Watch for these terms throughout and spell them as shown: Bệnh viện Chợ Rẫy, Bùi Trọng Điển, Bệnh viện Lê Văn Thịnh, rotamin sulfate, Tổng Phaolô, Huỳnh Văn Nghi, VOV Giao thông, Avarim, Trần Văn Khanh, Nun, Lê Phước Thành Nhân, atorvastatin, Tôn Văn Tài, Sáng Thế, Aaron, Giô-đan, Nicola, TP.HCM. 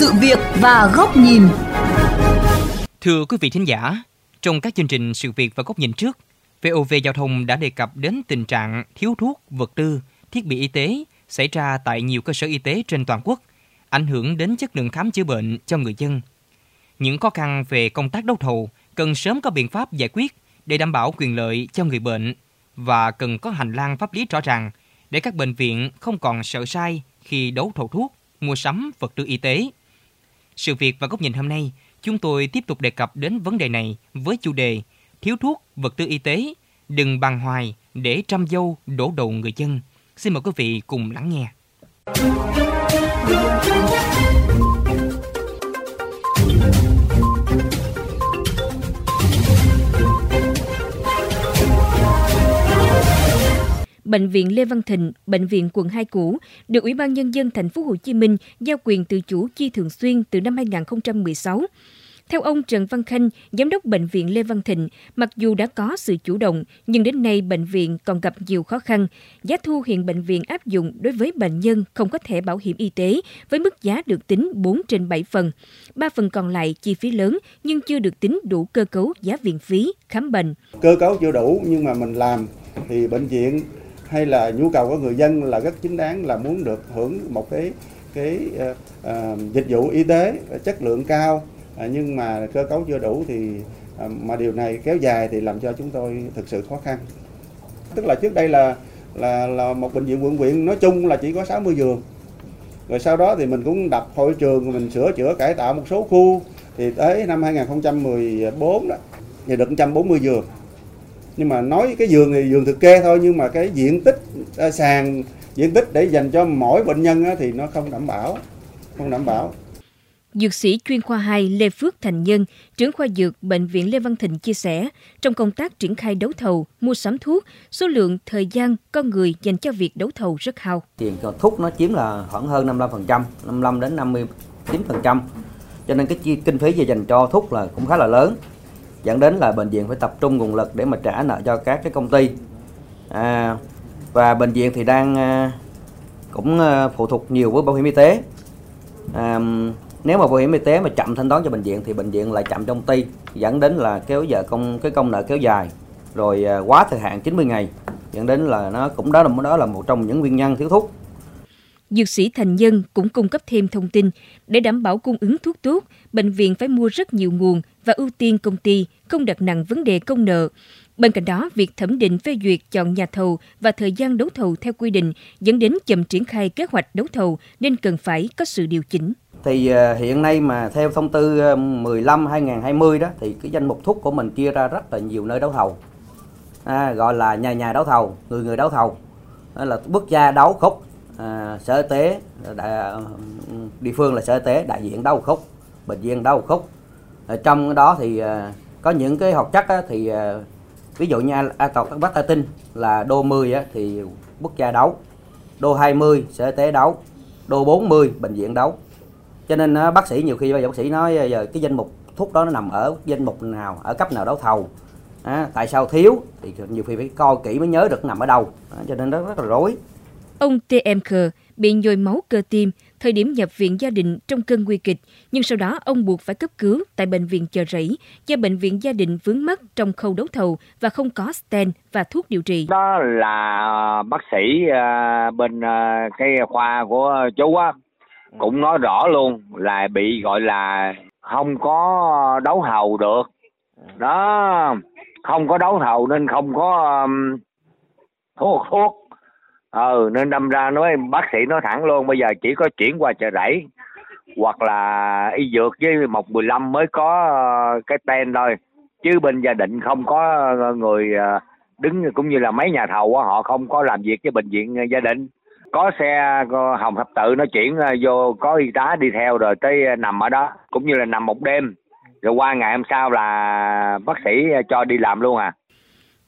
sự việc và góc nhìn. Thưa quý vị thính giả, trong các chương trình sự việc và góc nhìn trước, VOV Giao thông đã đề cập đến tình trạng thiếu thuốc, vật tư, thiết bị y tế xảy ra tại nhiều cơ sở y tế trên toàn quốc, ảnh hưởng đến chất lượng khám chữa bệnh cho người dân. Những khó khăn về công tác đấu thầu cần sớm có biện pháp giải quyết để đảm bảo quyền lợi cho người bệnh và cần có hành lang pháp lý rõ ràng để các bệnh viện không còn sợ sai khi đấu thầu thuốc, mua sắm vật tư y tế. Sự việc và góc nhìn hôm nay, chúng tôi tiếp tục đề cập đến vấn đề này với chủ đề thiếu thuốc, vật tư y tế, đừng bàng hoài để trăm dâu đổ đầu người dân. Xin mời quý vị cùng lắng nghe. Bệnh viện Lê Văn Thịnh, Bệnh viện quận 2 cũ được Ủy ban Nhân dân Thành phố Hồ Chí Minh giao quyền tự chủ chi thường xuyên từ năm 2016. Theo ông Trần Văn Khanh, Giám đốc Bệnh viện Lê Văn Thịnh, mặc dù đã có sự chủ động, nhưng đến nay bệnh viện còn gặp nhiều khó khăn. Giá thu hiện bệnh viện áp dụng đối với bệnh nhân không có thẻ bảo hiểm y tế với mức giá được tính 4/7 phần. 3 phần còn lại chi phí lớn nhưng chưa được tính đủ cơ cấu giá viện phí, khám bệnh. Cơ cấu chưa đủ nhưng mà mình làm thì bệnh viện hay là nhu cầu của người dân là rất chính đáng, là muốn được hưởng một cái dịch vụ y tế chất lượng cao. Nhưng mà cơ cấu chưa đủ thì mà điều này kéo dài thì làm cho chúng tôi thực sự khó khăn. Tức là trước đây là một bệnh viện quận huyện nói chung là chỉ có 60 giường. Rồi sau đó thì mình cũng đập hội trường, mình sửa chữa cải tạo một số khu. Thì tới năm 2014 đó thì được 140 giường. Nhưng mà nói cái giường thì giường thực kê thôi, nhưng mà cái diện tích sàn, diện tích để dành cho mỗi bệnh nhân thì nó không đảm bảo. Dược sĩ chuyên khoa 2 Lê Phước Thành Nhân, trưởng khoa dược Bệnh viện Lê Văn Thịnh chia sẻ, trong công tác triển khai đấu thầu, mua sắm thuốc, số lượng, thời gian, con người dành cho việc đấu thầu rất hao. Tiền thuốc nó chiếm là khoảng hơn 55%, 55-59%. Cho nên cái kinh phí dành cho thuốc là cũng khá là lớn. Dẫn đến là bệnh viện phải tập trung nguồn lực để mà trả nợ cho các cái công ty. Và bệnh viện thì đang cũng phụ thuộc nhiều với bảo hiểm y tế. Nếu mà bảo hiểm y tế mà chậm thanh toán cho bệnh viện thì bệnh viện lại chậm trong ty, dẫn đến là công nợ kéo dài, rồi quá thời hạn 90 ngày, dẫn đến là nó cũng đó là một trong những nguyên nhân thiếu thuốc. Dược sĩ Thành Nhân cũng cung cấp thêm thông tin, để đảm bảo cung ứng thuốc tốt, bệnh viện phải mua rất nhiều nguồn và ưu tiên công ty, không đặt nặng vấn đề công nợ. Bên cạnh đó, việc thẩm định phê duyệt chọn nhà thầu và thời gian đấu thầu theo quy định dẫn đến chậm triển khai kế hoạch đấu thầu nên cần phải có sự điều chỉnh. Thì hiện nay mà theo thông tư 15/2020 đó thì cái danh mục thuốc của mình chia ra rất là nhiều nơi đấu thầu, gọi là nhà đấu thầu, người đấu thầu, đó là quốc gia đấu khúc, sở y tế, địa phương là sở y tế, đại diện đấu khúc, bệnh viện đấu khúc. Ở trong đó thì có những cái hoạt chất thì ví dụ như atorvastatin là đô 10 thì quốc gia đấu, đô 20 sở y tế đấu, đô 40 bệnh viện đấu. Cho nên bác sĩ nhiều khi bác sĩ nói giờ cái danh mục thuốc đó nó nằm ở danh mục nào, ở cấp nào đấu thầu, tại sao thiếu thì nhiều khi phải coi kỹ mới nhớ được nằm ở đâu, cho nên nó rất là rối. Ông TP.HCM bị nhồi máu cơ tim, thời điểm nhập viện gia đình trong cơn nguy kịch, nhưng sau đó ông buộc phải cấp cứu tại bệnh viện Chợ Rẫy do bệnh viện gia đình vướng mắc trong khâu đấu thầu và không có stent và thuốc điều trị. Đó là bác sĩ bên cái khoa của chú á, cũng nói rõ luôn là bị gọi là không có đấu thầu được. Đó, không có đấu thầu nên không có thuốc. Nên đâm ra nói bác sĩ nói thẳng luôn, bây giờ chỉ có chuyển qua Chợ Rẫy hoặc là y dược với 115 mới có cái tên thôi, chứ bên gia định không có người đứng, cũng như là mấy nhà thầu họ không có làm việc với bệnh viện gia định. Có xe Hồng Thập Tự nó chuyển vô, có y tá đi theo rồi tới nằm ở đó, cũng như là nằm một đêm, rồi qua ngày hôm sau là bác sĩ cho đi làm luôn à.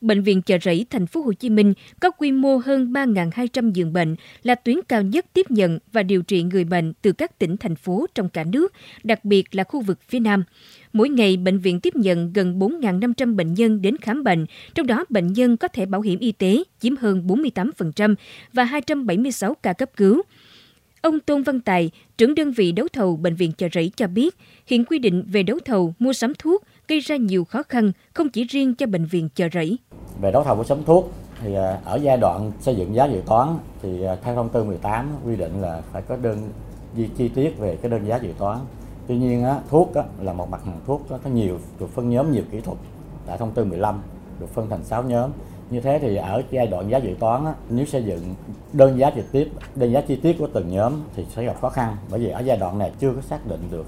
Bệnh viện Chợ Rẫy Thành phố Hồ Chí Minh có quy mô hơn 3.200 giường bệnh, là tuyến cao nhất tiếp nhận và điều trị người bệnh từ các tỉnh thành phố trong cả nước, đặc biệt là khu vực phía Nam. Mỗi ngày bệnh viện tiếp nhận gần 4.500 bệnh nhân đến khám bệnh, trong đó bệnh nhân có thẻ bảo hiểm y tế chiếm hơn 48% và 276 ca cấp cứu. Ông Tôn Văn Tài, trưởng đơn vị đấu thầu Bệnh viện Chợ Rẫy cho biết, hiện quy định về đấu thầu mua sắm thuốc gây ra nhiều khó khăn, không chỉ riêng cho Bệnh viện Chợ Rẫy. Về đấu thầu mua sắm thuốc, thì ở giai đoạn xây dựng giá dự toán, thì theo thông tư 18 quy định là phải có đơn chi tiết về cái đơn giá dự toán. Tuy nhiên, thuốc là một mặt hàng thuốc có nhiều, được phân nhóm nhiều kỹ thuật. Tại thông tư 15 được phân thành 6 nhóm. Như thế thì ở giai đoạn giá dự toán, nếu xây dựng đơn giá chi tiết của từng nhóm thì sẽ gặp khó khăn, bởi vì ở giai đoạn này chưa có xác định được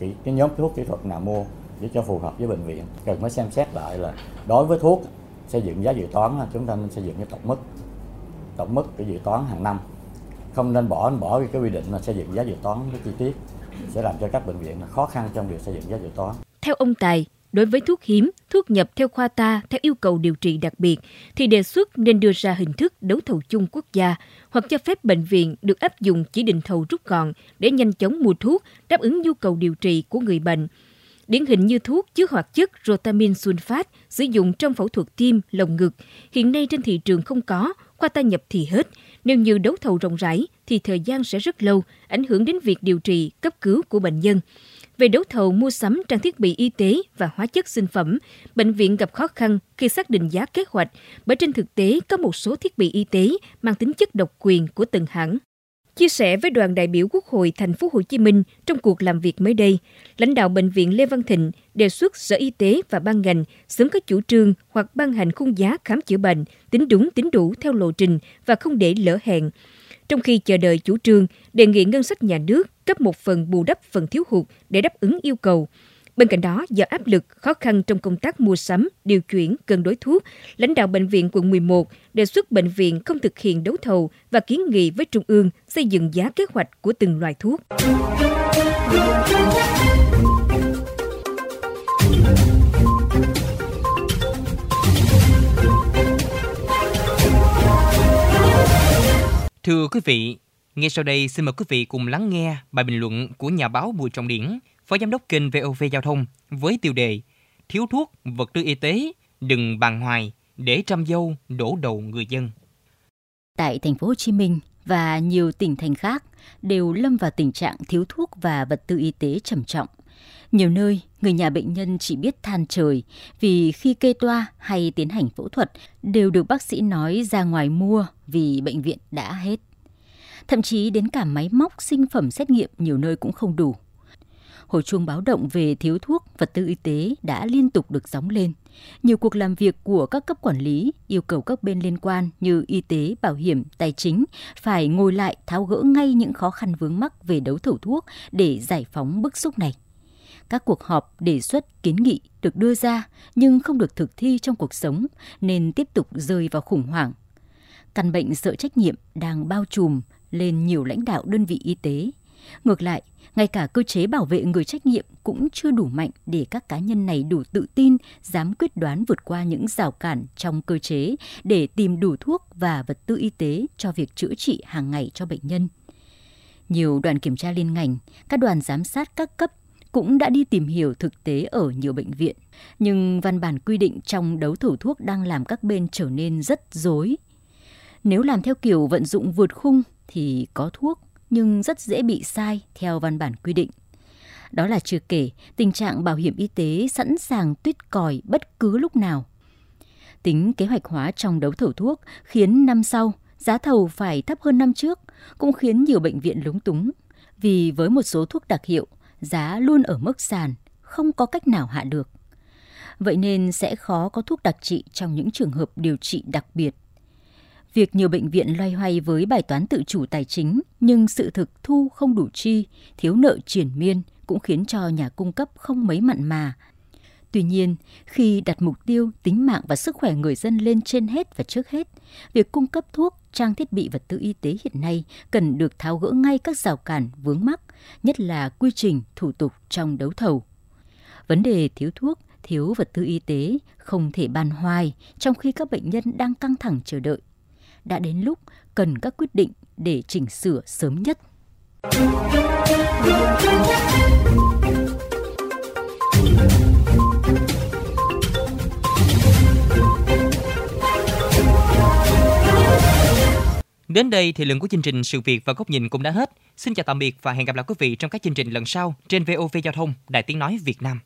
cái nhóm thuốc kỹ thuật nào mua để cho phù hợp với bệnh viện. Cần mới xem xét lại là đối với thuốc xây dựng giá dự toán, chúng ta nên xây dựng cái tổng mức của dự toán hàng năm, không nên bỏ cái quy định là xây dựng giá dự toán với chi tiết, sẽ làm cho các bệnh viện khó khăn trong việc xây dựng giá dự toán. Theo ông Tài, đối với thuốc hiếm, thuốc nhập theo khoa ta theo yêu cầu điều trị đặc biệt, thì đề xuất nên đưa ra hình thức đấu thầu chung quốc gia hoặc cho phép bệnh viện được áp dụng chỉ định thầu rút gọn để nhanh chóng mua thuốc, đáp ứng nhu cầu điều trị của người bệnh. Điển hình như thuốc chứa hoạt chất rotamin sulfate sử dụng trong phẫu thuật tim, lồng ngực. Hiện nay trên thị trường không có, khoa ta nhập thì hết. Nếu như đấu thầu rộng rãi thì thời gian sẽ rất lâu, ảnh hưởng đến việc điều trị, cấp cứu của bệnh nhân. Về đấu thầu mua sắm trang thiết bị y tế và hóa chất sinh phẩm, bệnh viện gặp khó khăn khi xác định giá kế hoạch, bởi trên thực tế có một số thiết bị y tế mang tính chất độc quyền của từng hãng. Chia sẻ với đoàn đại biểu Quốc hội Thành phố Hồ Chí Minh trong cuộc làm việc mới đây, lãnh đạo Bệnh viện Lê Văn Thịnh đề xuất Sở Y tế và ban ngành sớm có chủ trương hoặc ban hành khung giá khám chữa bệnh tính đúng tính đủ theo lộ trình và không để lỡ hẹn. Trong khi chờ đợi chủ trương, đề nghị ngân sách nhà nước cấp một phần bù đắp phần thiếu hụt để đáp ứng yêu cầu. Bên cạnh đó, do áp lực, khó khăn trong công tác mua sắm, điều chuyển, cân đối thuốc, lãnh đạo Bệnh viện quận 11 đề xuất bệnh viện không thực hiện đấu thầu và kiến nghị với Trung ương xây dựng giá kế hoạch của từng loại thuốc. Thưa quý vị, ngay sau đây xin mời quý vị cùng lắng nghe bài bình luận của nhà báo Bùi Trọng Điển, Phó Giám đốc kênh VOV Giao thông với tiêu đề Thiếu thuốc, vật tư y tế, đừng bàn hoài, để trăm dâu đổ đầu người dân. Tại thành phố Hồ Chí Minh và nhiều tỉnh thành khác đều lâm vào tình trạng thiếu thuốc và vật tư y tế trầm trọng. Nhiều nơi, người nhà bệnh nhân chỉ biết than trời vì khi kê toa hay tiến hành phẫu thuật đều được bác sĩ nói ra ngoài mua vì bệnh viện đã hết. Thậm chí đến cả máy móc, sinh phẩm xét nghiệm nhiều nơi cũng không đủ. Hồi chuông báo động về thiếu thuốc, vật tư y tế đã liên tục được gióng lên. Nhiều cuộc làm việc của các cấp quản lý yêu cầu các bên liên quan như y tế, bảo hiểm, tài chính phải ngồi lại tháo gỡ ngay những khó khăn vướng mắc về đấu thầu thuốc để giải phóng bức xúc này. Các cuộc họp, đề xuất, kiến nghị được đưa ra nhưng không được thực thi trong cuộc sống nên tiếp tục rơi vào khủng hoảng. Căn bệnh sợ trách nhiệm đang bao trùm lên nhiều lãnh đạo đơn vị y tế. Ngược lại, ngay cả cơ chế bảo vệ người trách nhiệm cũng chưa đủ mạnh để các cá nhân này đủ tự tin, dám quyết đoán vượt qua những rào cản trong cơ chế để tìm đủ thuốc và vật tư y tế cho việc chữa trị hàng ngày cho bệnh nhân. Nhiều đoàn kiểm tra liên ngành, các đoàn giám sát các cấp cũng đã đi tìm hiểu thực tế ở nhiều bệnh viện, nhưng văn bản quy định trong đấu thầu thuốc đang làm các bên trở nên rất rối. Nếu làm theo kiểu vận dụng vượt khung thì có thuốc, nhưng rất dễ bị sai theo văn bản quy định. Đó là chưa kể tình trạng bảo hiểm y tế sẵn sàng tuýt còi bất cứ lúc nào. Tính kế hoạch hóa trong đấu thầu thuốc khiến năm sau giá thầu phải thấp hơn năm trước, cũng khiến nhiều bệnh viện lúng túng. Vì với một số thuốc đặc hiệu, giá luôn ở mức sàn, không có cách nào hạ được. Vậy nên sẽ khó có thuốc đặc trị trong những trường hợp điều trị đặc biệt. Việc nhiều bệnh viện loay hoay với bài toán tự chủ tài chính nhưng sự thực thu không đủ chi, thiếu nợ triền miên cũng khiến cho nhà cung cấp không mấy mặn mà. Tuy nhiên, khi đặt mục tiêu tính mạng và sức khỏe người dân lên trên hết và trước hết, việc cung cấp thuốc, trang thiết bị vật tư y tế hiện nay cần được tháo gỡ ngay các rào cản vướng mắc, nhất là quy trình, thủ tục trong đấu thầu. Vấn đề thiếu thuốc, thiếu vật tư y tế không thể bàn hoài trong khi các bệnh nhân đang căng thẳng chờ đợi. Đã đến lúc cần các quyết định để chỉnh sửa sớm nhất. Đến đây thì lượng của chương trình Sự Việc và Góc Nhìn cũng đã hết. Xin chào tạm biệt và hẹn gặp lại quý vị trong các chương trình lần sau trên VOV Giao thông, Đài Tiếng Nói Việt Nam.